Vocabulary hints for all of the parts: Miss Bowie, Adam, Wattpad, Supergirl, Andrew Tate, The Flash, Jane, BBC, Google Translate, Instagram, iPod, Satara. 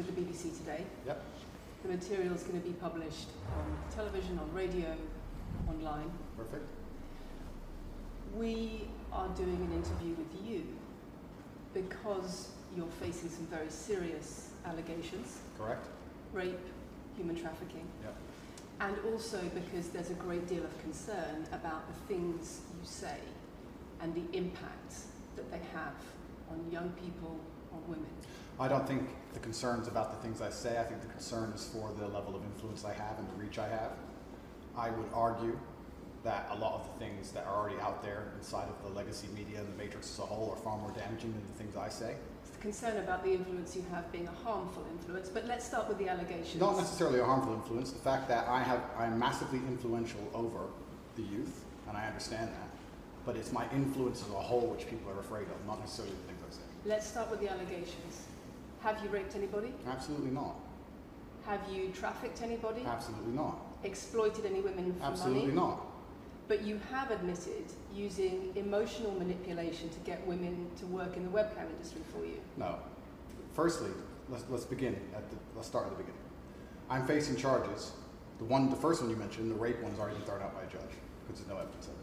with the BBC today. Yep. The material is going to be published on television, on radio, online. Perfect. We are doing an interview with you because you're facing some very serious allegations. Correct. Rape, human trafficking. Yep. And also because there's a great deal of concern about the things you say and the impact that they have on young people, on women. I don't think the concern's about the things I say. I think the concern is for the level of influence I have and the reach I have. I would argue that a lot of the things that are already out there inside of the legacy media and the matrix as a whole are far more damaging than the things I say. It's the concern about the influence you have being a harmful influence, but let's start with the allegations. Not necessarily a harmful influence. The fact that I'm massively influential over the youth, and I understand that, but it's my influence as a whole which people are afraid of, not necessarily the things I say. Let's start with the allegations. Have you raped anybody? Absolutely not. Have you trafficked anybody? Absolutely not. Exploited any women for money? Absolutely not. But you have admitted using emotional manipulation to get women to work in the webcam industry for you. No. Firstly, let's start at the beginning. I'm facing charges. The first one you mentioned, the rape one, has already been thrown out by a judge because there's no evidence of it.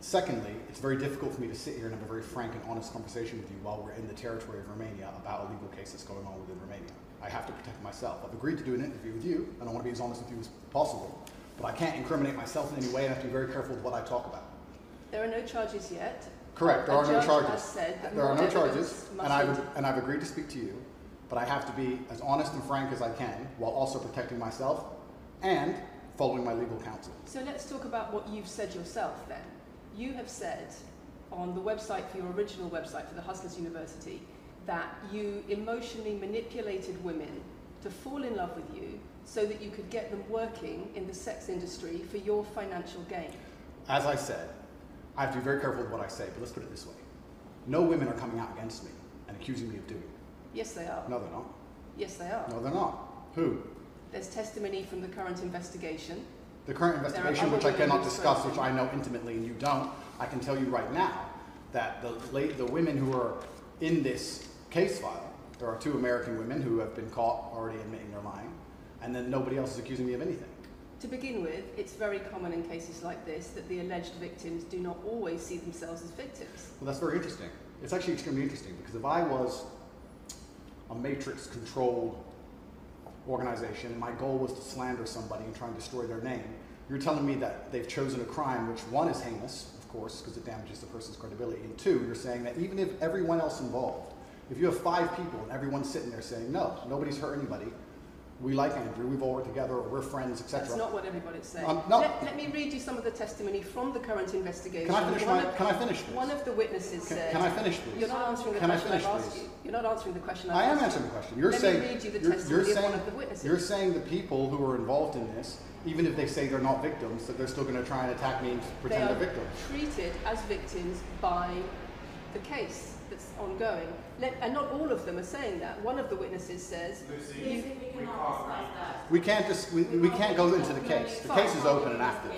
Secondly, it's very difficult for me to sit here and have a very frank and honest conversation with you while we're in the territory of Romania about a legal case that's going on within Romania. I have to protect myself. I've agreed to do an interview with you, and I want to be as honest with you as possible. But I can't incriminate myself in any way, and I have to be very careful with what I talk about. There are no charges yet. Correct. There are no charges. Has said that there are no charges, and I've agreed to speak to you, but I have to be as honest and frank as I can while also protecting myself and following my legal counsel. So let's talk about what you've said yourself then. You have said on the website for your original website for the Hustlers University that you emotionally manipulated women to fall in love with you so that you could get them working in the sex industry for your financial gain. As I said, I have to be very careful with what I say, but let's put it this way. No women are coming out against me and accusing me of doing it. Yes, they are. No, they're not. Yes, they are. No, they're not. Who? There's testimony from the current investigation. The current investigation, which I cannot discuss, which I know intimately and you don't. I can tell you right now that the women who are in this case file, there are two American women who have been caught already admitting they're lying. And then nobody else is accusing me of anything. To begin with, it's very common in cases like this that the alleged victims do not always see themselves as victims. Well, that's very interesting. It's actually extremely interesting because if I was a matrix-controlled organization and my goal was to slander somebody and try and destroy their name, you're telling me that they've chosen a crime which, one, is heinous, of course, because it damages the person's credibility, and two, you're saying that even if everyone else involved, if you have 5 people and everyone's sitting there saying, no, nobody's hurt anybody, we like Andrew, we've all worked together, we're friends, etc. That's not what everybody's saying. No. Let me read you some of the testimony from the current investigation. Can I finish this? One of the witnesses said... Can I finish this? You're not answering the question I've asked you. You're not answering the question I've asked you. I am answering the question. Let me read you the testimony of one of the witnesses. You're saying the people who are involved in this, even if they say they're not victims, that they're still going to try and attack me and pretend they're victims. They are treated as victims by the case that's ongoing. And not all of them are saying that. One of the witnesses says... Lucy, we can't go into the case. The case is open and active.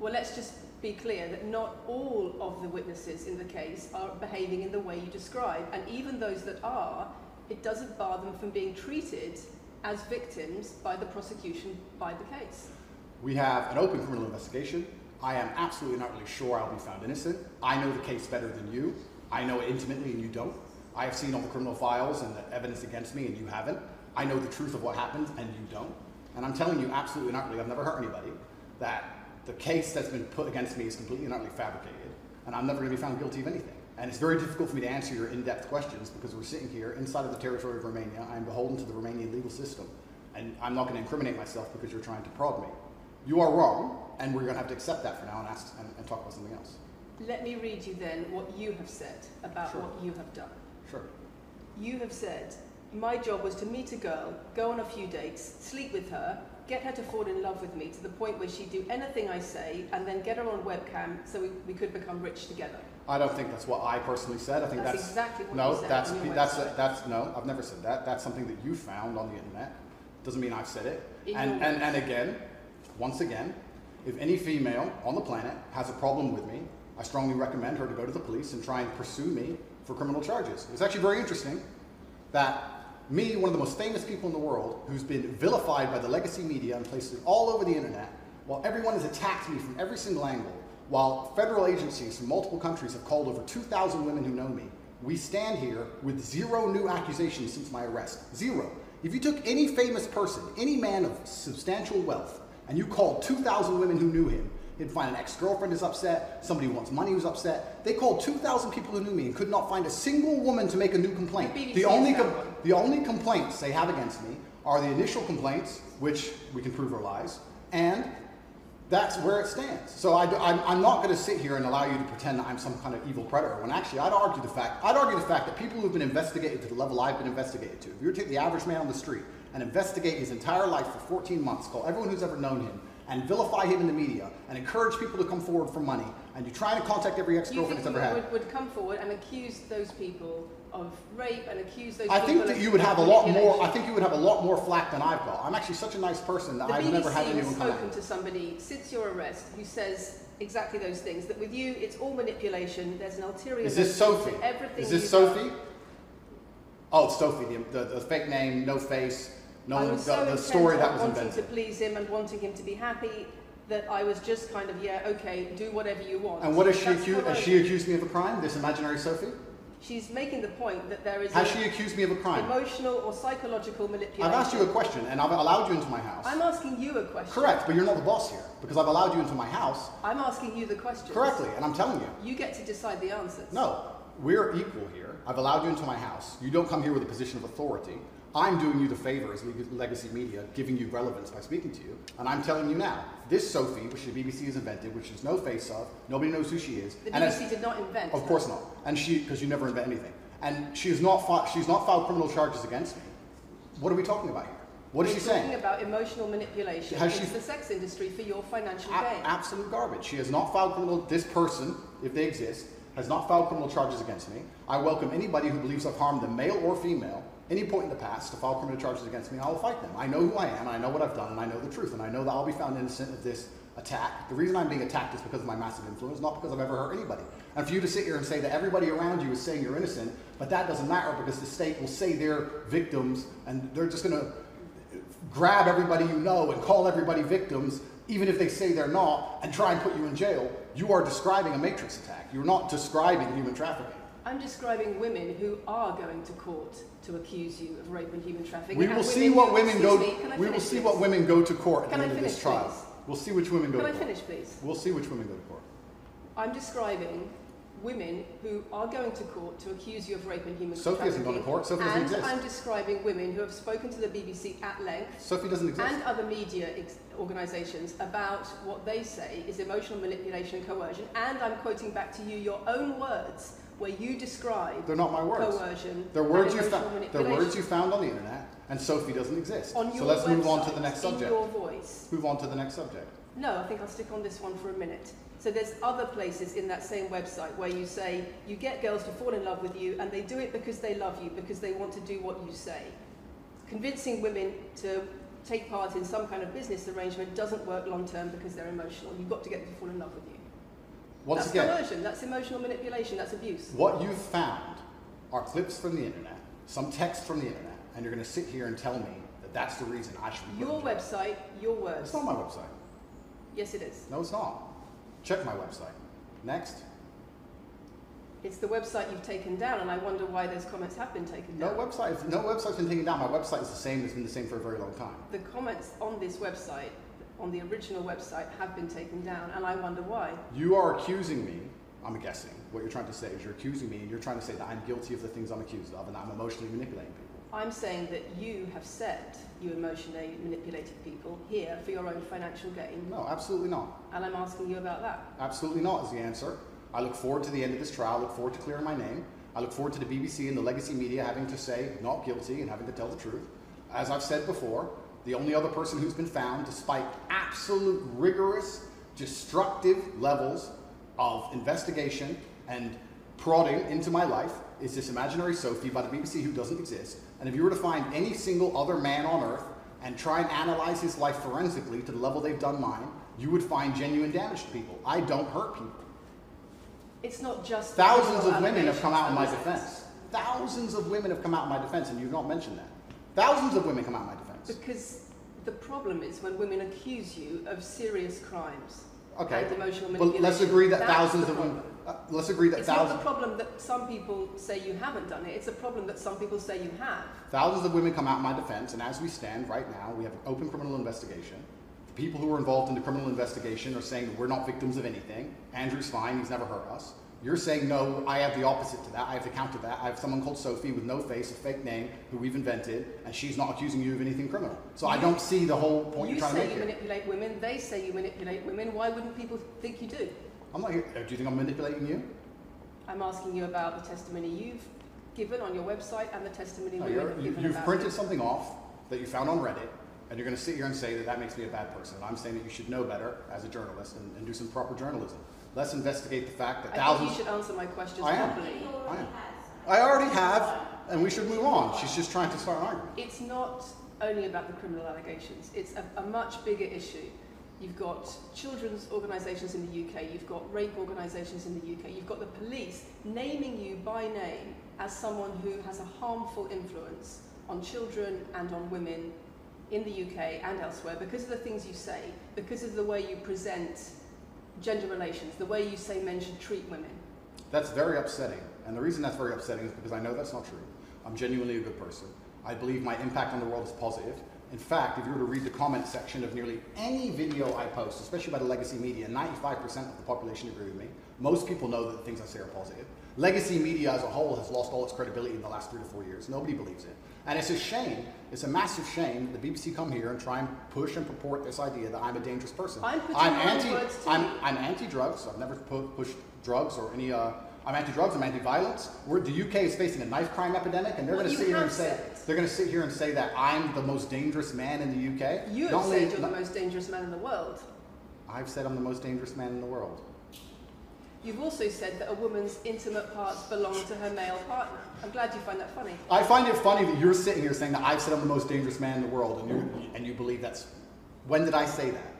Well, let's just be clear that not all of the witnesses in the case are behaving in the way you describe. And even those that are, it doesn't bar them from being treated as victims by the prosecution by the case. We have an open criminal investigation. I am absolutely not really sure I'll be found innocent. I know the case better than you. I know it intimately and you don't. I have seen all the criminal files and the evidence against me and you haven't. I know the truth of what happened and you don't. And I'm telling you absolutely not really, I've never hurt anybody, that the case that's been put against me is completely not really fabricated and I'm never gonna be found guilty of anything. And it's very difficult for me to answer your in-depth questions because we're sitting here inside of the territory of Romania. I'm beholden to the Romanian legal system and I'm not gonna incriminate myself because you're trying to prod me. You are wrong and we're gonna have to accept that for now and talk about something else. Let me read you then what you have said about what you have done. Sure. You have said, my job was to meet a girl, go on a few dates, sleep with her, get her to fall in love with me to the point where she'd do anything I say, and then get her on webcam so we could become rich together. I don't think that's what I personally said. I think that's exactly what you said. No, I've never said that. That's something that you found on the internet. Doesn't mean I've said it. And again, once again, if any female on the planet has a problem with me, I strongly recommend her to go to the police and try and pursue me for criminal charges. It's actually very interesting that me, one of the most famous people in the world, who's been vilified by the legacy media and places all over the internet, while everyone has attacked me from every single angle, while federal agencies from multiple countries have called over 2,000 women who know me, we stand here with zero new accusations since my arrest. Zero. If you took any famous person, any man of substantial wealth, and you called 2,000 women who knew him, he'd find an ex-girlfriend is upset, somebody who wants money who's upset. They called 2,000 people who knew me and could not find a single woman to make a new complaint. The only complaints they have against me are the initial complaints, which we can prove are lies, and that's where it stands. So I'm not going to sit here and allow you to pretend that I'm some kind of evil predator, when actually I'd argue the fact that people who've been investigated to the level I've been investigated to, if you were to take the average man on the street and investigate his entire life for 14 months, call everyone who's ever known him, and vilify him in the media, and encourage people to come forward for money, and you try to contact every ex-girlfriend that's ever had. You would come forward and accuse those people of rape and accuse those people of... I think that you would have a lot more. I think you would have a lot more flack than I've got. I'm actually such a nice person that I've never had anyone come. The BBC has spoken to somebody since your arrest who says exactly those things. That with you, it's all manipulation. There's an ulterior. Is this Sophie? Is this Sophie? Oh, it's Sophie, the fake name, no face. No, the story that was invented. I was so intent on wanting to please him and wanting him to be happy that I was just kind of, yeah, okay, do whatever you want. And what has she accused? Has she accused me of a crime, this imaginary Sophie? She's making the point that there is... Has she accused me of a crime? Emotional or psychological manipulation. I've asked you a question, and I've allowed you into my house. I'm asking you a question. Correct, but you're not the boss here, because I've allowed you into my house. I'm asking you the question. Correctly, and I'm telling you. You get to decide the answers. No, we're equal here. I've allowed you into my house. You don't come here with a position of authority. I'm doing you the favor as legacy media, giving you relevance by speaking to you, and I'm telling you now, this Sophie, which the BBC has invented, which is no face of, nobody knows who she is. The BBC did not invent. Of course not, and she, because you never invent anything. And she's not filed criminal charges against me. What are we talking about here? What is she saying? We're talking about emotional manipulation into the sex industry for your financial gain. Absolute garbage. She has not filed criminal. This person, if they exist, has not filed criminal charges against me. I welcome anybody who believes I've harmed them, male or female, any point in the past, to file criminal charges against me, I will fight them. I know who I am, and I know what I've done, and I know the truth, and I know that I'll be found innocent of this attack. The reason I'm being attacked is because of my massive influence, not because I've ever hurt anybody. And for you to sit here and say that everybody around you is saying you're innocent, but that doesn't matter because the state will say they're victims, and they're just going to grab everybody you know and call everybody victims, even if they say they're not, and try and put you in jail. You are describing a matrix attack. You're not describing human trafficking. I'm describing women who are going to court to accuse you of rape and human trafficking. We will see what women go. We will see what women go to court at the end of this trial. We'll see which women go to court. Can I finish, please? We'll see which women go to court. I'm describing women who are going to court to accuse you of rape and human trafficking. Sophie hasn't gone to court. Sophie doesn't exist. And I'm describing women who have spoken to the BBC at length. Sophie doesn't exist. And other media organisations about what they say is emotional manipulation and coercion. And I'm quoting back to you your own words, where you describe they're not my words. Coercion. They're words you found on the internet, and Sophie doesn't exist. So let's move on to the next subject. Your voice. Move on to the next subject. No, I think I'll stick on this one for a minute. So there's other places in that same website where you say you get girls to fall in love with you, and they do it because they love you, because they want to do what you say. Convincing women to take part in some kind of business arrangement doesn't work long term because they're emotional. You've got to get them to fall in love with you. Once again, that's coercion, that's emotional manipulation, that's abuse. What you've found are clips from the internet, some text from the internet, and you're going to sit here and tell me that that's the reason I should be... Your website, your words. It's not my website. Yes, it is. No, it's not. Check my website. Next. It's the website you've taken down, and I wonder why those comments have been taken down. No website's been taken down. My website is the same. It's been the same for a very long time. The comments on this website, on the original website, have been taken down, and I wonder why. You are accusing me, I'm guessing, what you're trying to say is you're accusing me and you're trying to say that I'm guilty of the things I'm accused of and that I'm emotionally manipulating people. I'm saying that you have said you emotionally manipulated people here for your own financial gain. No, absolutely not. And I'm asking you about that. Absolutely not is the answer. I look forward to the end of this trial, I look forward to clearing my name. I look forward to the BBC and the legacy media having to say not guilty and having to tell the truth. As I've said before, the only other person who's been found, despite absolute rigorous, destructive levels of investigation and prodding into my life, is this imaginary Sophie by the BBC who doesn't exist. And if you were to find any single other man on earth and try and analyze his life forensically to the level they've done mine, you would find genuine damage to people. I don't hurt people. It's not just... Thousands of women have come out in my defense. thousands of women have come out of my defense, and you've not mentioned that. Thousands of women come out of my defense. Because the problem is when women accuse you of serious crimes. Okay. And emotional manipulation. But let's agree that thousands of women. Let's agree that thousands. It's not a problem that some people say you haven't done it. It's a problem that some people say you have. Thousands of women come out in my defense, and as we stand right now, we have an open criminal investigation. The people who are involved in the criminal investigation are saying that we're not victims of anything. Andrew's fine. He's never hurt us. You're saying, no, I have the opposite to that. I have to counter that. I have someone called Sophie with no face, a fake name, who we've invented, and she's not accusing you of anything criminal. So I don't see the whole point you're trying to make here. You say you manipulate women. They say you manipulate women. Why wouldn't people think you do? I'm not here. Do you think I'm manipulating you? I'm asking you about the testimony you've given on your website and the testimony women have given. You've printed something off that you found on Reddit, and you're going to sit here and say that that makes me a bad person. I'm saying that you should know better as a journalist and do some proper journalism. Let's investigate the fact that thousands... I think you should answer my questions properly. I am. I already have, and we should move on. She's just trying to start an argument. It's not only about the criminal allegations. It's a much bigger issue. You've got children's organisations in the UK. You've got rape organisations in the UK. You've got the police naming you by name as someone who has a harmful influence on children and on women in the UK and elsewhere because of the things you say, because of the way you present gender relations, the way you say men should treat women. That's very upsetting, and the reason that's very upsetting is because I know that's not true. I'm genuinely a good person. I believe my impact on the world is positive. In fact, if you were to read the comment section of nearly any video I post, especially by the legacy media, 95% of the population agree with me. Most people know that the things I say are positive. Legacy media as a whole has lost all its credibility in the last 3 to 4 years. Nobody believes it. And it's a shame, it's a massive shame that the BBC come here and try and push and purport this idea that I'm a dangerous person. I'm anti-drugs. I've never pushed drugs or any, I'm anti-drugs, I'm anti-violence. The UK is facing a knife crime epidemic, and they're going to sit here and say, they're going to sit here and say that I'm the most dangerous man in the UK. You have said you're the most dangerous man in the world. I've said I'm the most dangerous man in the world. You've also said that a woman's intimate parts belong to her male partner. I'm glad you find that funny. I find it funny that you're sitting here saying that I've said I'm the most dangerous man in the world, and you believe that's... When did I say that?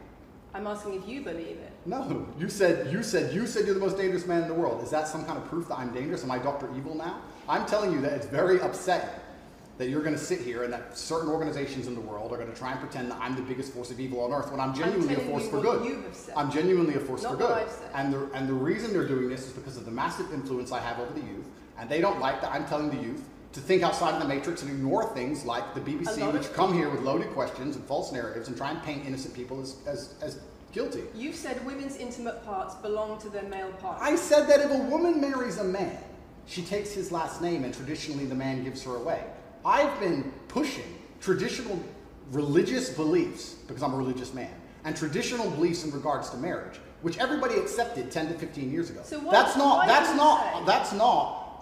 I'm asking if you believe it. No, you said you're the most dangerous man in the world. Is that some kind of proof that I'm dangerous? Am I Dr. Evil now? I'm telling you that it's very upsetting that you're going to sit here and that certain organizations in the world are going to try and pretend that I'm the biggest force of evil on earth when I'm genuinely a force for good. I'm genuinely a force for good. And the reason they're doing this is because of the massive influence I have over the youth, and they don't like that I'm telling the youth to think outside of the matrix and ignore things like the BBC, which come here with loaded questions and false narratives and try and paint innocent people as guilty. You've said women's intimate parts belong to their male parts. I said that if a woman marries a man, she takes his last name, and traditionally the man gives her away. I've been pushing traditional religious beliefs, because I'm a religious man, and traditional beliefs in regards to marriage, which everybody accepted 10 to 15 years ago. So that's not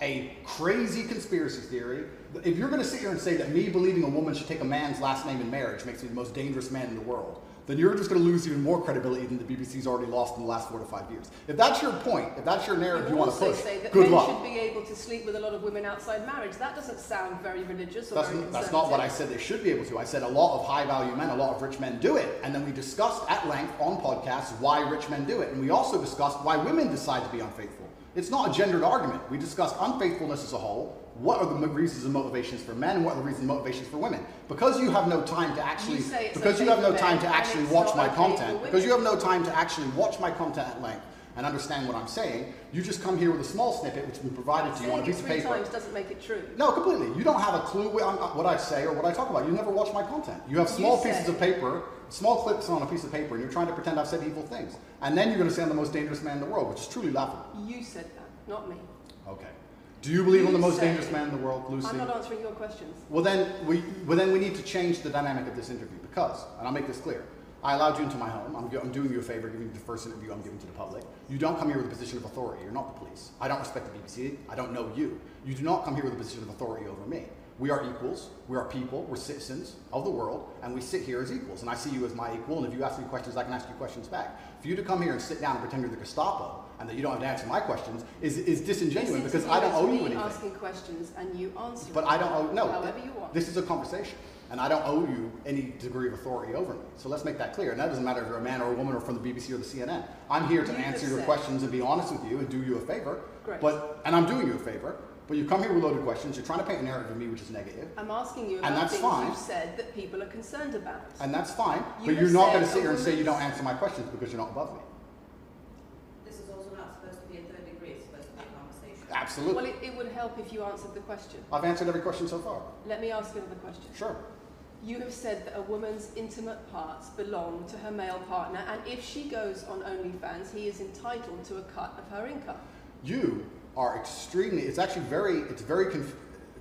a crazy conspiracy theory. If you're going to sit here and say that me believing a woman should take a man's last name in marriage makes me the most dangerous man in the world, then you're just going to lose even more credibility than the BBC's already lost in the last 4 to 5 years. If that's your point, if that's your narrative you want to push, good luck. You should be able to sleep with a lot of women outside marriage. That doesn't sound very religious or very conservative. That's not what I said they should be able to. I said a lot of high-value men, a lot of rich men do it, and then we discussed at length on podcasts why rich men do it, and we also discussed why women decide to be unfaithful. It's not a gendered argument. We discussed unfaithfulness as a whole. What are the reasons and motivations for men? What are the reasons and motivations for women? Because you have no time to actually, because you have no time to actually watch my content at length and understand what I'm saying, you just come here with a small snippet which has been provided to you on a piece of paper. Saying it 3 times doesn't make it true. No, completely. You don't have a clue what I say or what I talk about. You never watch my content. You have small pieces of paper, small clips on a piece of paper, and you're trying to pretend I've said evil things. And then you're going to say I'm the most dangerous man in the world, which is truly laughable. You said that, not me. Okay. Do you believe I'm the most dangerous man in the world, Lucy? I'm not answering your questions. Well then we need to change the dynamic of this interview because, and I'll make this clear, I allowed you into my home. I'm doing you a favor, giving you the first interview I'm giving to the public. You don't come here with a position of authority. You're not the police. I don't respect the BBC. I don't know you. You do not come here with a position of authority over me. We are equals. We are people. We're citizens of the world, and we sit here as equals. And I see you as my equal, and if you ask me questions, I can ask you questions back. For you to come here and sit down and pretend you're the Gestapo and that you don't have to answer my questions is disingenuous because I don't owe you anything. Asking questions and you answer. But I don't owe however you want. This is a conversation, and I don't owe you any degree of authority over me. So let's make that clear. And that doesn't matter if you're a man or a woman or from the BBC or the CNN. I'm here to answer your questions and be honest with you and do you a favor. Great. But I'm doing you a favor. But you come here with a load of questions. You're trying to paint a narrative of me which is negative. I'm asking you about things you've said that people are concerned about. And that's fine. But you're not going to sit here and say you don't answer my questions because you're not above me. This is also not supposed to be a third degree. It's supposed to be a conversation. Absolutely. Well, it would help if you answered the question. I've answered every question so far. Let me ask you another question. Sure. You have said that a woman's intimate parts belong to her male partner, and if she goes on OnlyFans, he is entitled to a cut of her income. You are extremely, it's actually very, it's very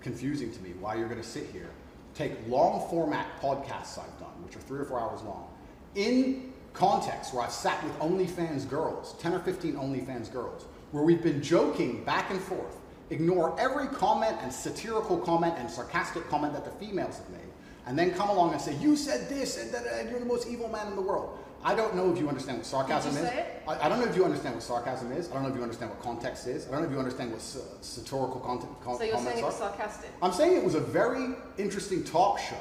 confusing to me why you're going to sit here, take long format podcasts I've done, which are 3 or 4 hours long, in context where I've sat with OnlyFans girls, 10 or 15 OnlyFans girls, where we've been joking back and forth, ignore every comment and satirical comment and sarcastic comment that the females have made, and then come along and say, you said this, and you're the most evil man in the world. I don't know if you understand what sarcasm is. I don't know if you understand what sarcasm is. I don't know if you understand what context is. I don't know if you understand what satirical content is. So you're saying it was sarcastic? I'm saying it was a very interesting talk show.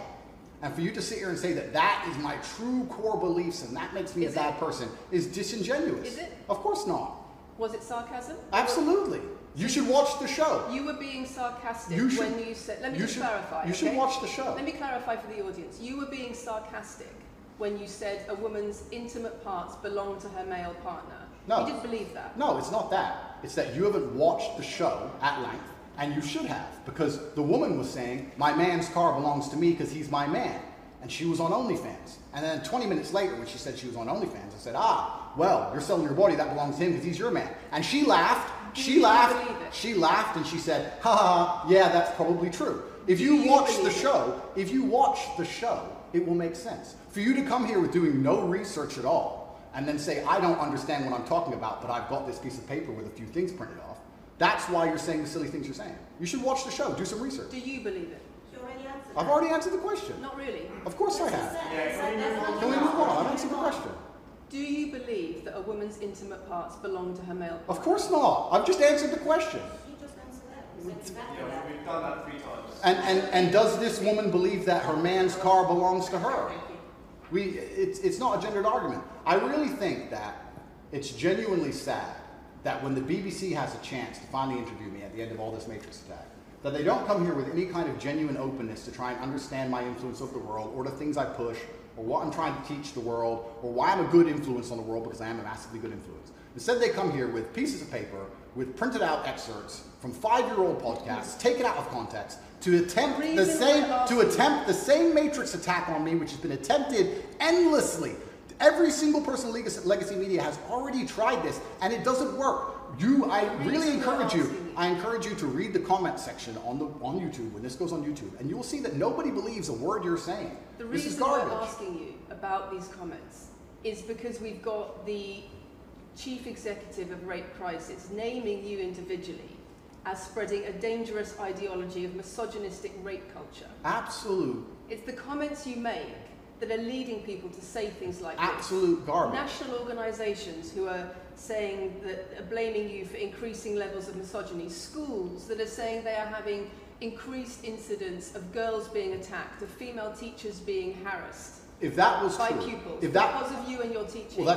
And for you to sit here and say that that is my true core beliefs and that makes me a bad person is disingenuous. Is it? Of course not. Was it sarcasm? Absolutely. You should watch the show. You were being sarcastic when you said... Let me just clarify. You should watch the show. Let me clarify for the audience. You were being sarcastic when you said a woman's intimate parts belong to her male partner. No. You didn't believe that. No, it's not that. It's that you haven't watched the show at length, and you should have, because the woman was saying, my man's car belongs to me because he's my man, and she was on OnlyFans. And then 20 minutes later, when she said she was on OnlyFans, I said, ah, well, you're selling your body, that belongs to him because he's your man. And she laughed. She laughed and she said, ha ha, yeah, that's probably true. If you watch the show, if you watch the show, it will make sense. For you to come here with doing no research at all and then say, I don't understand what I'm talking about, but I've got this piece of paper with a few things printed off, that's why you're saying the silly things you're saying. You should watch the show, do some research. Do you believe it? You already answered that. I've already answered the question. Not really. Of course I have. Can we move on? I've answered the question. Do you believe that a woman's intimate parts belong to her male partner? Of course not. I've just answered the question. She just answered that. Yeah, we've done that 3 times. And does this woman believe that her man's car belongs to her? It's not a gendered argument. I really think that it's genuinely sad that when the BBC has a chance to finally interview me at the end of all this Matrix attack, that they don't come here with any kind of genuine openness to try and understand my influence over the world or the things I push, or what I'm trying to teach the world, or why I'm a good influence on the world, because I am a massively good influence. Instead, they come here with pieces of paper, with printed out excerpts from 5-year-old podcasts, taken out of context, to attempt the same Matrix attack on me, which has been attempted endlessly. Every single person at Legacy Media has already tried this, and it doesn't work. I encourage you to read the comment section on YouTube when this goes on YouTube, and you will see that nobody believes a word you're saying. The reason I'm asking you about these comments is because we've got the chief executive of Rape Crisis naming you individually as spreading a dangerous ideology of misogynistic rape culture. Absolute. It's the comments you make that are leading people to say things like absolute garbage. National organisations who are saying that, blaming you for increasing levels of misogyny, schools that are saying they are having increased incidents of girls being attacked, of female teachers being harassed. If that was by pupils, because of you and your teaching, well,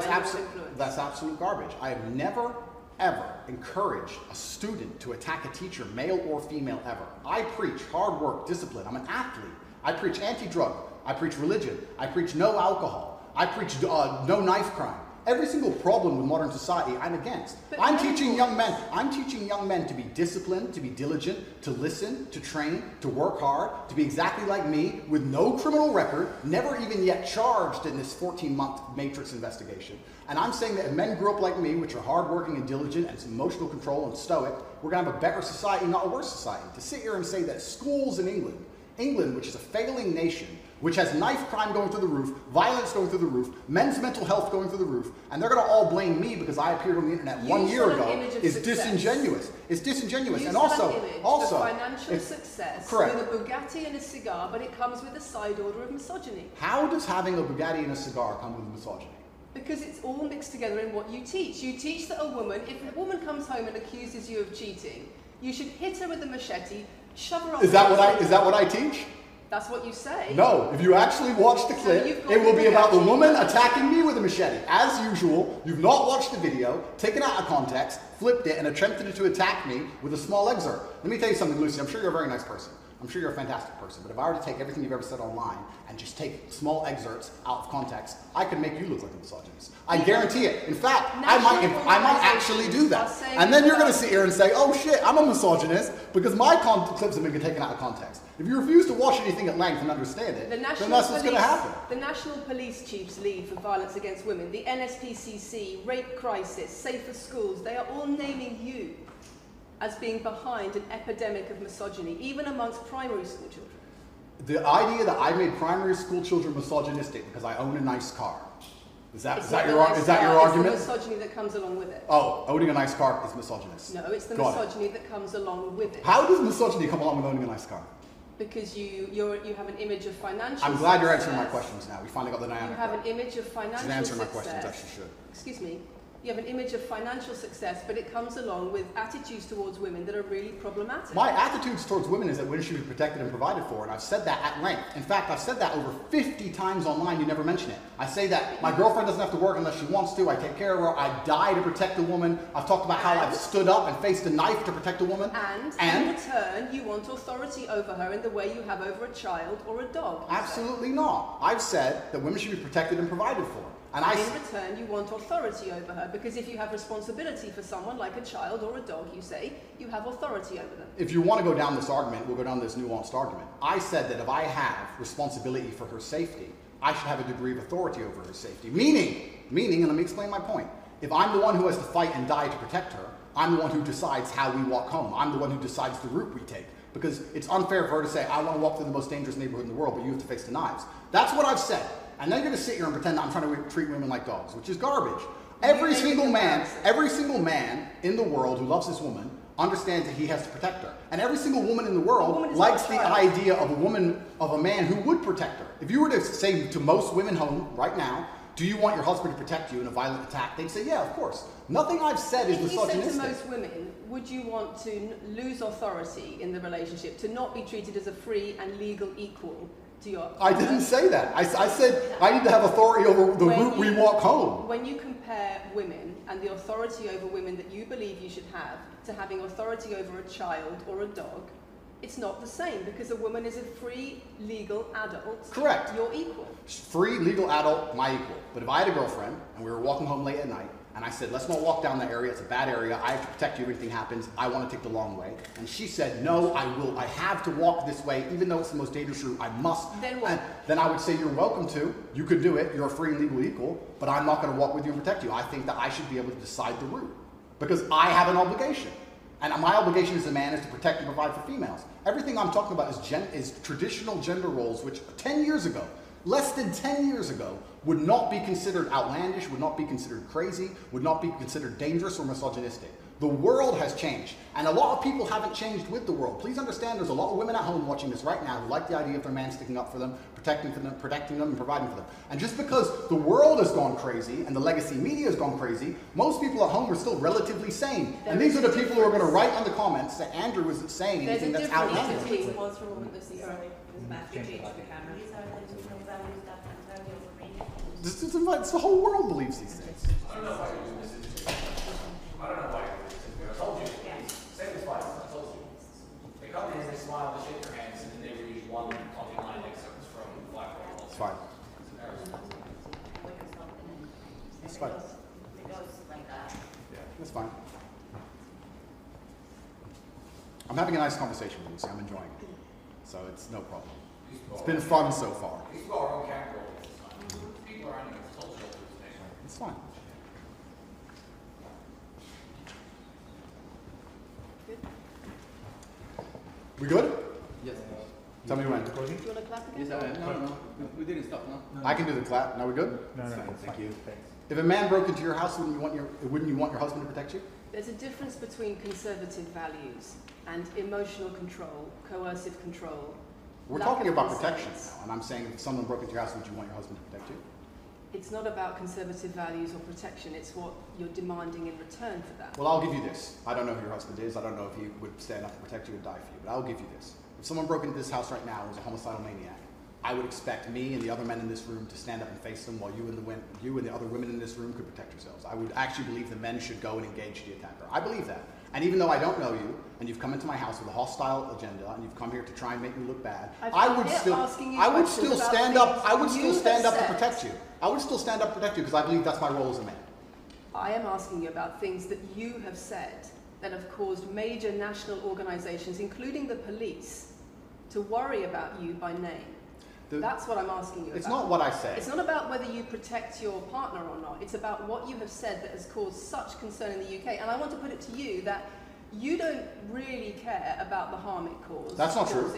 that's absolute garbage. I have never, ever encouraged a student to attack a teacher, male or female, ever. I preach hard work, discipline. I'm an athlete. I preach anti-drug. I preach religion. I preach no alcohol. I preach no knife crime. Every single problem with modern society, I'm against. I'm teaching young men. I'm teaching young men to be disciplined, to be diligent, to listen, to train, to work hard, to be exactly like me, with no criminal record, never even yet charged in this 14-month Matrix investigation. And I'm saying that if men grew up like me, which are hardworking and diligent and emotional control and stoic, we're going to have a better society, not a worse society. To sit here and say that schools in England, which is a failing nation, which has knife crime going through the roof, violence going through the roof, men's mental health going through the roof, and they're going to all blame me because I appeared on the internet 1 year ago is disingenuous. It's disingenuous. And also financial success, correct, with a Bugatti and a cigar, but it comes with a side order of misogyny. How does having a Bugatti and a cigar come with misogyny? Because it's all mixed together in what you teach. You teach that if a woman comes home and accuses you of cheating, you should hit her with a machete, shove her off. Is that what I teach? That's what you say. No, if you actually watch the clip, it will be about the woman attacking me with a machete. As usual, you've not watched the video, taken out of context, flipped it, and attempted to attack me with a small excerpt. Let me tell you something, Lucy. I'm sure you're a very nice person. I'm sure you're a fantastic person, but if I were to take everything you've ever said online and just take small excerpts out of context, I could make you look like a misogynist. I guarantee it. In fact, I might actually do that. And then you're going to sit here and say, oh shit, I'm a misogynist because my clips have been taken out of context. If you refuse to watch anything at length and understand it, then that's what's going to happen. The National Police Chiefs League for Violence Against Women, the NSPCC, Rape Crisis, Safer Schools, they are all naming you as being behind an epidemic of misogyny, even amongst primary school children. The idea that I made primary school children misogynistic because I own a nice car. Is that your argument? It's the misogyny that comes along with it. Oh, owning a nice car is misogynist. No, it's the misogyny that comes along with it. How does misogyny come along with owning a nice car? Because you have an image of financial I'm glad success. You're answering my questions now. We finally got the dynamic. You have an image of financial success. Excuse me. You have an image of financial success, but it comes along with attitudes towards women that are really problematic. My attitudes towards women is that women should be protected and provided for, and I've said that at length. In fact, I've said that over 50 times online, you never mention it. I say that my girlfriend doesn't have to work unless she wants to, I take care of her, I die to protect a woman. I've talked about how I've stood up and faced a knife to protect a woman. And in return, you want authority over her in the way you have over a child or a dog. Absolutely not. I've said that women should be protected and provided for. And in return, you want authority over her, because if you have responsibility for someone, like a child or a dog, you say, you have authority over them. If you want to go down this argument, we'll go down this nuanced argument. I said that if I have responsibility for her safety, I should have a degree of authority over her safety. Meaning, and let me explain my point, if I'm the one who has to fight and die to protect her, I'm the one who decides how we walk home. I'm the one who decides the route we take. Because it's unfair for her to say, I want to walk through the most dangerous neighborhood in the world, but you have to face the knives. That's what I've said. And then you're going to sit here and pretend that I'm trying to treat women like dogs, which is garbage. Every single man in the world who loves this woman understands that he has to protect her. And every single woman in the world likes the idea of a man who would protect her. If you were to say to most women home right now, do you want your husband to protect you in a violent attack? They'd say, yeah, of course. Nothing I've said is misogynistic. If you said to most women, would you want to lose authority in the relationship, to not be treated as a free and legal equal? I didn't say that. I said I need to have authority over the route we walk home. When you compare women and the authority over women that you believe you should have to having authority over a child or a dog, it's not the same, because a woman is a free, legal adult. Correct. You're equal. Free, legal adult, my equal. But if I had a girlfriend and we were walking home late at night, and I said, let's not walk down that area, it's a bad area, I have to protect you if anything happens, I want to take the long way. And she said, no, I have to walk this way, even though it's the most dangerous route, I must. Then what? And then I would say, you're welcome to, you could do it, you're a free and legal equal, but I'm not going to walk with you and protect you. I think that I should be able to decide the route, because I have an obligation. And my obligation as a man is to protect and provide for females. Everything I'm talking about is traditional gender roles, which 10 years ago, less than 10 years ago, would not be considered outlandish, would not be considered crazy, would not be considered dangerous or misogynistic. The world has changed, and a lot of people haven't changed with the world. Please understand, there's a lot of women at home watching this right now who like the idea of their man sticking up for them, protecting them, and providing for them. And just because the world has gone crazy and the legacy media has gone crazy, most people at home are still relatively sane. And these are the people who are going to write in the comments that Andrew isn't saying anything that's outlandish. There's a difference between what Lucy said. It's the whole world believes these things. I don't know why. I told you. Same as mine. I told you. They come in, they smile, they shake their hands, and then they read one fucking line excerpt from Blackboard. It's fine. It's embarrassing. It's fine. It goes like that. Yeah, it's fine. I'm having a nice conversation with you, so I'm enjoying it. So it's no problem. It's been fun so far. People are on camera. It's fine. Good. We good? Yes. Tell me when. Do you want to clap again? Yes, I am. No. We didn't stop, no? I can do the clap. Now we good? No. Thank you. Thanks. If a man broke into your house, wouldn't you want your husband to protect you? There's a difference between conservative values and emotional control, coercive control. We're talking about protection now, and I'm saying if someone broke into your house, would you want your husband to protect you? It's not about conservative values or protection, it's what you're demanding in return for that. Well, I'll give you this. I don't know who your husband is, I don't know if he would stand up and protect you and die for you, but I'll give you this. If someone broke into this house right now and was a homicidal maniac, I would expect me and the other men in this room to stand up and face them, while you and the other women in this room could protect yourselves. I would actually believe the men should go and engage the attacker. I believe that. And even though I don't know you, and you've come into my house with a hostile agenda, and you've come here to try and make me look bad, I would still stand up to protect you. I would still stand up to protect you because I believe that's my role as a man. I am asking you about things that you have said that have caused major national organizations, including the police, to worry about you by name. That's what I'm asking you about. It's not what I say. It's not about whether you protect your partner or not. It's about what you have said that has caused such concern in the UK. And I want to put it to you that you don't really care about the harm it causes. That's not true.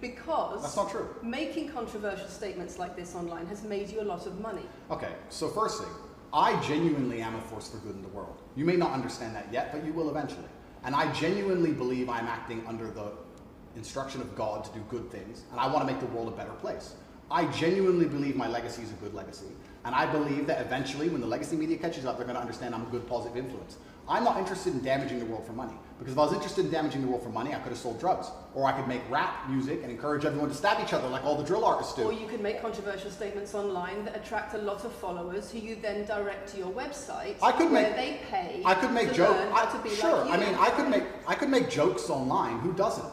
Because that's not true. Making controversial statements like this online has made you a lot of money. Okay, so first thing, I genuinely am a force for good in the world. You may not understand that yet, but you will eventually. And I genuinely believe I'm acting under the instruction of God to do good things, and I want to make the world a better place. I genuinely believe my legacy is a good legacy, and I believe that eventually when the legacy media catches up, they're going to understand I'm a good positive influence. I'm not interested in damaging the world for money, because if I was interested in damaging the world for money, I could have sold drugs, or I could make rap music and encourage everyone to stab each other like all the drill artists do. Or you could make controversial statements online that attract a lot of followers who you then direct to your website where they pay to learn how to be like you. Sure, I mean, I could make jokes online. Who doesn't?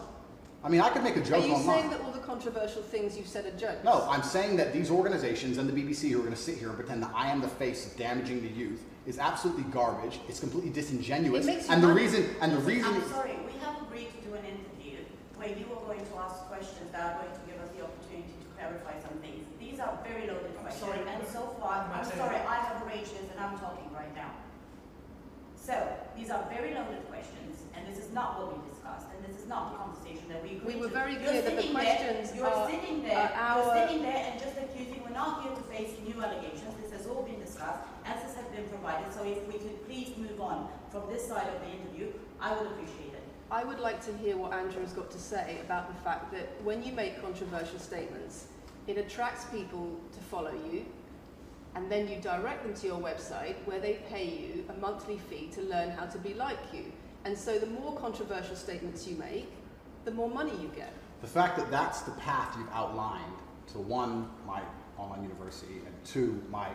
I mean, I could make a joke online. Are you saying that all the controversial things you've said are jokes? No, I'm saying that these organizations and the BBC who are going to sit here and pretend that I am the face of damaging the youth is absolutely garbage. It's completely disingenuous. And the reason. I'm sorry, we have agreed to do an interview where you are going to ask questions that are going to give us the opportunity to clarify some things. These are very loaded questions, and so far, I'm sorry, I have arrangements and I'm talking right now. So these are very loaded questions, and this is not what we discussed, and this is not the conversation that we agreed to. We were very clear that the questions you're sitting there and just accusing. We're not here to face new allegations. This has all been discussed, answers have been provided. So if we could please move on from this side of the interview, I would appreciate it. I would like to hear what Andrew has got to say about the fact that when you make controversial statements, it attracts people to follow you, and then you direct them to your website where they pay you a monthly fee to learn how to be like you. And so the more controversial statements you make, the more money you get. The fact that that's the path you've outlined to one, my online university, and two, my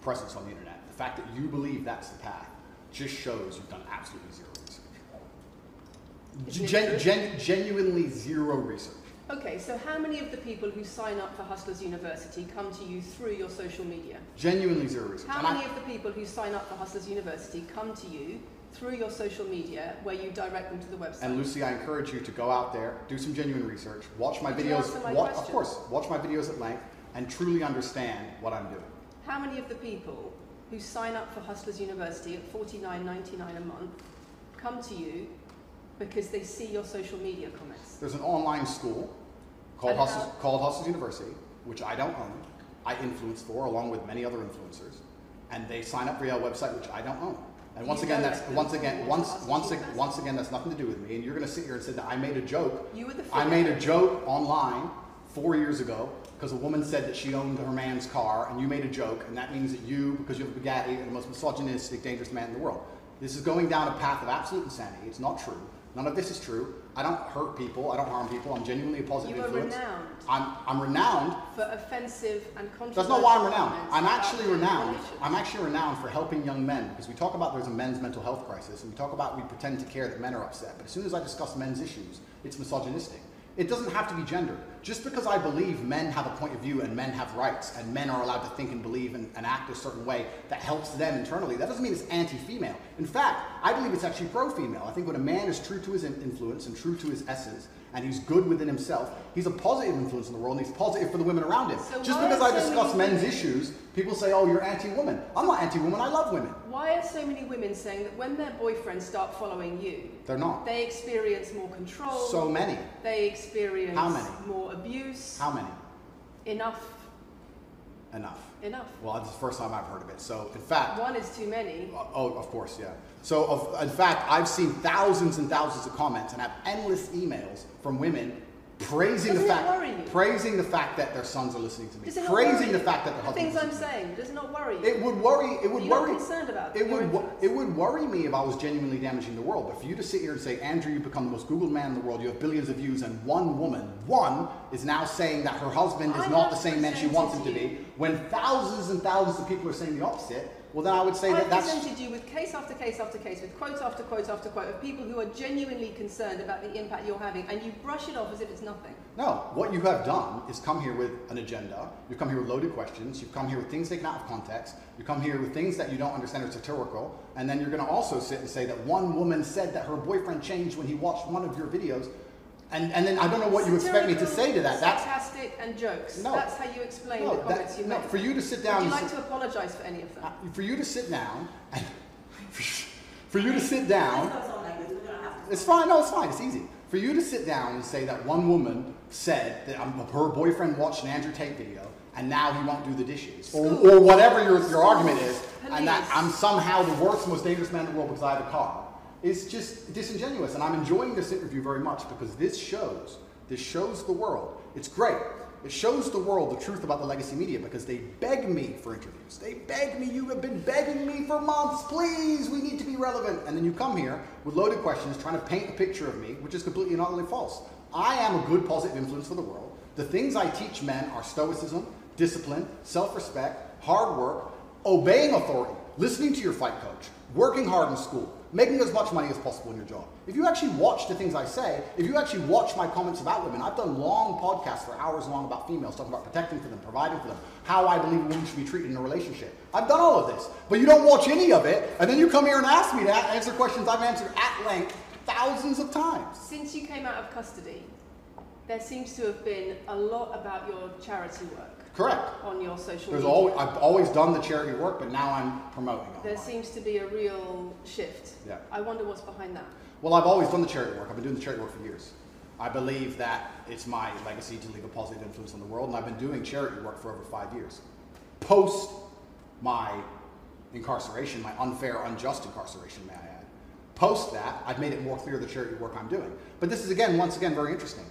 presence on the internet, the fact that you believe that's the path just shows you've done absolutely zero research. Genuinely zero research. Okay, so how many of the people who sign up for Hustlers University come to you through your social media? Genuinely zero research. How many of the people who sign up for Hustlers University come to you through your social media where you direct them to the website? And Lucy, I encourage you to go out there, do some genuine research, watch my videos, of course, watch my videos at length, and truly understand what I'm doing. How many of the people who sign up for Hustlers University at $49.99 a month come to you because they see your social media comments? There's an online school called Hustlers University, which I don't own. I influence for, along with many other influencers, and they sign up for your website, which I don't own. And once again, that's nothing to do with me. And you're going to sit here and say that I made a joke. I made a joke online 4 years ago because a woman said that she owned her man's car, and you made a joke, and that means that you, because you have a Bugatti, and the most misogynistic, dangerous man in the world. This is going down a path of absolute insanity. It's not true. None of this is true. I don't hurt people. I don't harm people. I'm genuinely a positive influence. You are renowned. I'm renowned for offensive and controversial. That's not why I'm renowned. I'm actually renowned. I'm actually renowned for helping young men, because we talk about there's a men's mental health crisis, and we talk about we pretend to care that men are upset, but as soon as I discuss men's issues, it's misogynistic. It doesn't have to be gendered. Just because I believe men have a point of view and men have rights and men are allowed to think and believe and act a certain way that helps them internally, that doesn't mean it's anti-female. In fact, I believe it's actually pro-female. I think when a man is true to his influence and true to his essence and he's good within himself, he's a positive influence in the world and he's positive for the women around him. So just because I discuss men's issues, people say, oh, you're anti-woman. I'm not anti-woman, I love women. Why are so many women saying that when their boyfriends start following you, they're not? They experience more control. So many. They experience more abuse. How many? Enough. Well, it's the first time I've heard of it. So, in fact, one is too many. Oh, of course, yeah. So, in fact, I've seen thousands and thousands of comments and have endless emails from women Praising the fact that their sons are listening to me. Praising the fact that their husbands. The things I'm saying, does it not worry you? It would worry. It would worry. You're not concerned about it. It would worry me if I was genuinely damaging the world. But for you to sit here and say, Andrew, you've become the most Googled man in the world. You have billions of views, and one woman is now saying that her husband is not the same man she wants him to be, when thousands and thousands of people are saying the opposite. Well, then I would say that that's... I've presented you with case after case after case, with quote after quote after quote of people who are genuinely concerned about the impact you're having, and you brush it off as if it's nothing. No, what you have done is come here with an agenda, you've come here with loaded questions, you've come here with things taken out of context, you've come here with things that you don't understand are satirical, and then you're going to also sit and say that one woman said that her boyfriend changed when he watched one of your videos. And then I don't know what you expect me to say to that. That's sarcastic and jokes. No, that's how you explain the comments you make. No, for you to sit down. Would you like to apologise for any of them? For you to sit down. For you to sit down. It's fine. No, it's fine. It's easy. For you to sit down and say that one woman said that her boyfriend watched an Andrew Tate video and now he won't do the dishes, or whatever your argument is, and that I'm somehow the worst, most dangerous man in the world because I have a car. It's just disingenuous, and I'm enjoying this interview very much because this shows the world. It's great. It shows the world the truth about the legacy media, because they beg me for interviews. They beg me. You have been begging me for months. Please, we need to be relevant. And then you come here with loaded questions trying to paint a picture of me, which is completely and utterly false. I am a good, positive influence for the world. The things I teach men are stoicism, discipline, self-respect, hard work, obeying authority, listening to your fight coach, working hard in school, making as much money as possible in your job. If you actually watch the things I say, if you actually watch my comments about women, I've done long podcasts for hours long about females, talking about protecting for them, providing for them, how I believe women should be treated in a relationship. I've done all of this, but you don't watch any of it, and then you come here and ask me to answer questions I've answered at length thousands of times. Since you came out of custody, there seems to have been a lot about your charity work. Correct. On your social media. I've always done the charity work, but now I'm promoting it. There seems to be a real shift. Yeah. I wonder what's behind that. Well, I've always done the charity work. I've been doing the charity work for years. I believe that it's my legacy to leave a positive influence on the world, and I've been doing charity work for over 5 years. Post my incarceration, my unfair, unjust incarceration, may I add. Post that, I've made it more clear the charity work I'm doing. But this is, once again, very interesting.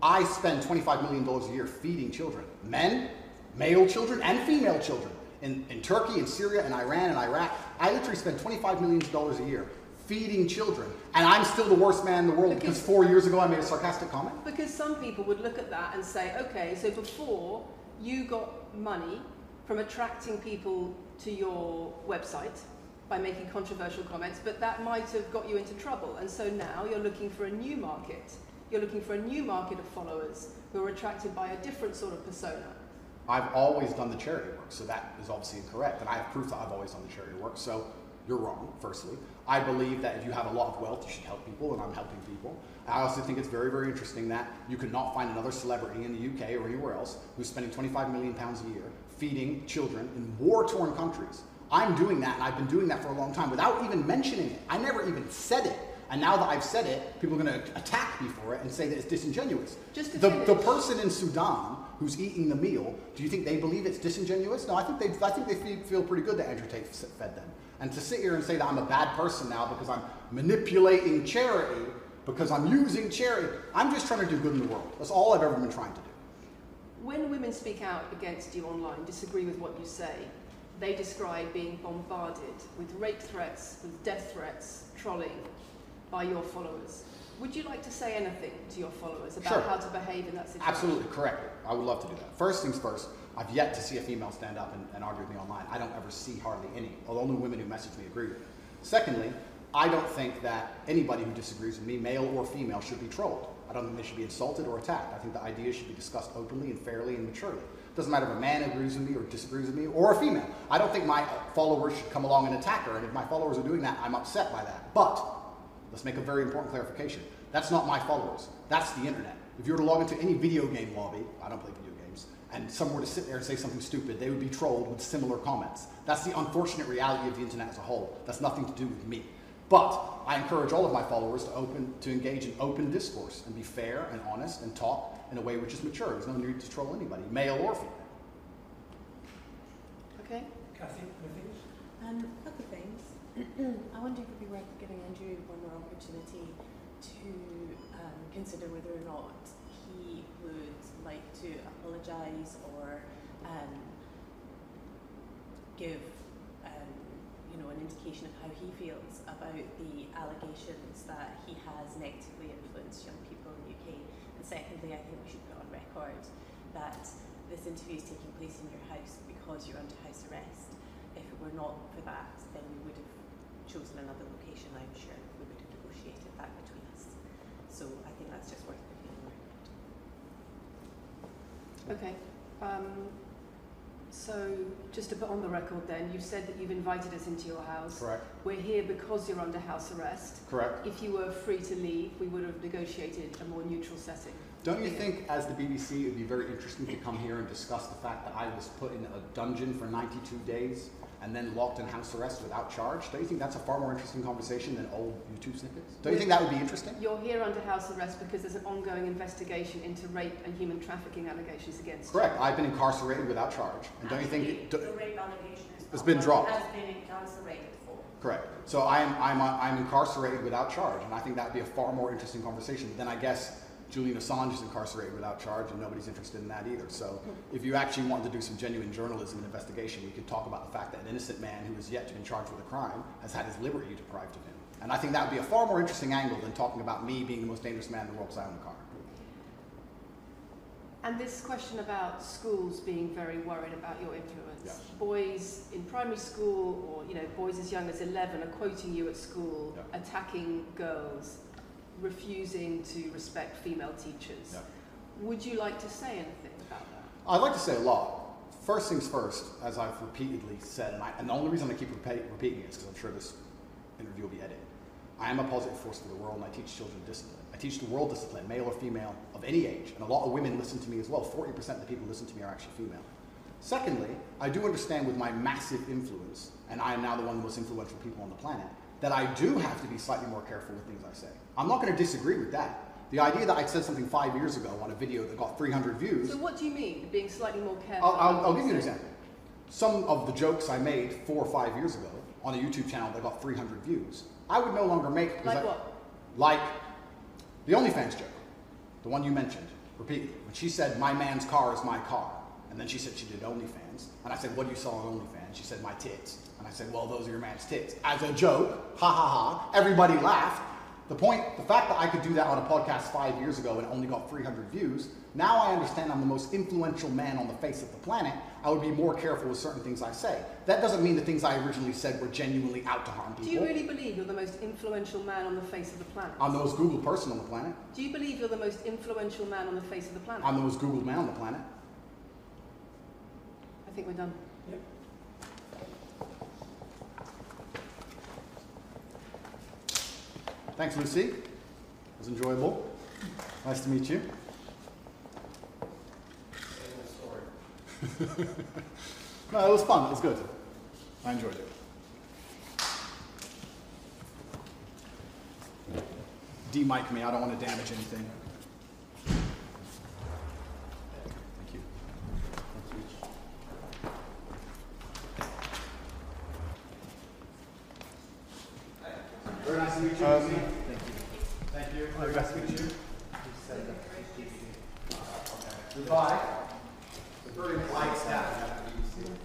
I spend $25 million a year feeding children, men, male children and female children in Turkey and Syria and Iran and Iraq. I literally spend $25 million a year feeding children, and I'm still the worst man in the world because 4 years ago I made a sarcastic comment. Because some people would look at that and say, okay, so before you got money from attracting people to your website by making controversial comments, but that might have got you into trouble, and so now you're looking for a new market. You're looking for a new market of followers who are attracted by a different sort of persona. I've always done the charity work, so that is obviously incorrect, and I have proof that I've always done the charity work, so you're wrong, firstly. I believe that if you have a lot of wealth, you should help people, and I'm helping people. I also think it's very, very interesting that you could not find another celebrity in the UK or anywhere else who's spending £25 million a year feeding children in war-torn countries. I'm doing that, and I've been doing that for a long time without even mentioning it. I never even said it. And now that I've said it, people are going to attack me for it and say that it's disingenuous. Just the person in Sudan who's eating the meal, do you think they believe it's disingenuous? No, I think they feel pretty good that Andrew Tate fed them. And to sit here and say that I'm a bad person now because I'm manipulating charity, because I'm using charity, I'm just trying to do good in the world. That's all I've ever been trying to do. When women speak out against you online, disagree with what you say, they describe being bombarded with rape threats, with death threats, trolling by your followers. Would you like to say anything to your followers about how to behave in that situation? Absolutely, correctly. I would love to do that. First things first, I've yet to see a female stand up and argue with me online. I don't ever see hardly any. Only women who message me agree with me. Secondly, I don't think that anybody who disagrees with me, male or female, should be trolled. I don't think they should be insulted or attacked. I think the ideas should be discussed openly and fairly and maturely. It doesn't matter if a man agrees with me or disagrees with me, or a female. I don't think my followers should come along and attack her, and if my followers are doing that, I'm upset by that. But let's make a very important clarification. That's not my followers. That's the internet. If you were to log into any video game lobby, I don't play video games, and someone were to sit there and say something stupid, they would be trolled with similar comments. That's the unfortunate reality of the internet as a whole. That's nothing to do with me. But I encourage all of my followers to engage in open discourse and be fair and honest and talk in a way which is mature. There's no need to troll anybody, male or female. Okay. Kathy, anything? Other things. I wonder if it would be worth giving Andrew one more opportunity to consider whether or not he would like to apologise or give an indication of how he feels about the allegations that he has negatively influenced young people in the UK. And secondly, I think we should put on record that this interview is taking place in your house because you're under house arrest. If it were not for that, then we would have chosen another location, I'm sure. We would have negotiated that between us. So I think that's just worth putting on record. Okay. So, just to put on the record then, you've said that you've invited us into your house. Correct. We're here because you're under house arrest. Correct. If you were free to leave, we would have negotiated a more neutral setting. Don't you think, as the BBC, it would be very interesting to come here and discuss the fact that I was put in a dungeon for 92 days and then locked in house arrest without charge? Don't you think that's a far more interesting conversation than old YouTube snippets? Don't you think that would be interesting? You're here under house arrest because there's an ongoing investigation into rape and human trafficking allegations against you. Correct. I've been incarcerated without charge. And don't you think the rape allegation has been dropped? Has been incarcerated for. Correct. So I'm incarcerated without charge, and I think that would be a far more interesting conversation than, I guess, Julian Assange is incarcerated without charge, and nobody's interested in that either. So if you actually wanted to do some genuine journalism and investigation, we could talk about the fact that an innocent man who is yet to be charged with a crime has had his liberty deprived of him. And I think that would be a far more interesting angle than talking about me being the most dangerous man in the world because I own a car. And this question about schools being very worried about your influence. Yes. Boys in primary school, or boys as young as 11 are quoting you at school, yep, attacking girls, refusing to respect female teachers. Yep. Would you like to say anything about that? I'd like to say a lot. First things first, as I've repeatedly said, and the only reason I keep repeating it is because I'm sure this interview will be edited. I am a positive force for the world, and I teach children discipline. I teach the world discipline, male or female, of any age, and a lot of women listen to me as well. 40% of the people who listen to me are actually female. Secondly, I do understand with my massive influence, and I am now the one of the most influential people on the planet, that I do have to be slightly more careful with things I say. I'm not going to disagree with that. The idea that I said something 5 years ago on a video that got 300 views... So what do you mean, being slightly more careful? I'll give you an example. Some of the jokes I made 4 or 5 years ago on a YouTube channel that got 300 views, I would no longer make... Like what? Like the OnlyFans joke, the one you mentioned repeatedly. When she said, my man's car is my car, and then she said she did OnlyFans, and I said, what do you sell on OnlyFans? She said, my tits. And I said, well, those are your man's tits. As a joke, ha ha ha, everybody laughed. The fact that I could do that on a podcast 5 years ago and only got 300 views, now I understand I'm the most influential man on the face of the planet. I would be more careful with certain things I say. That doesn't mean the things I originally said were genuinely out to harm people. Do you really believe you're the most influential man on the face of the planet? I'm the most Googled person on the planet. Do you believe you're the most influential man on the face of the planet? I'm the most Googled man on the planet. I think we're done. Yep. Thanks, Lucy. It was enjoyable. Nice to meet you. No, it was fun. It was good. I enjoyed it. De-mic me. I don't want to damage anything. Thank you. Very nice to meet you. Thank you. Very nice to meet you. Goodbye. The very polite staff at the BBC.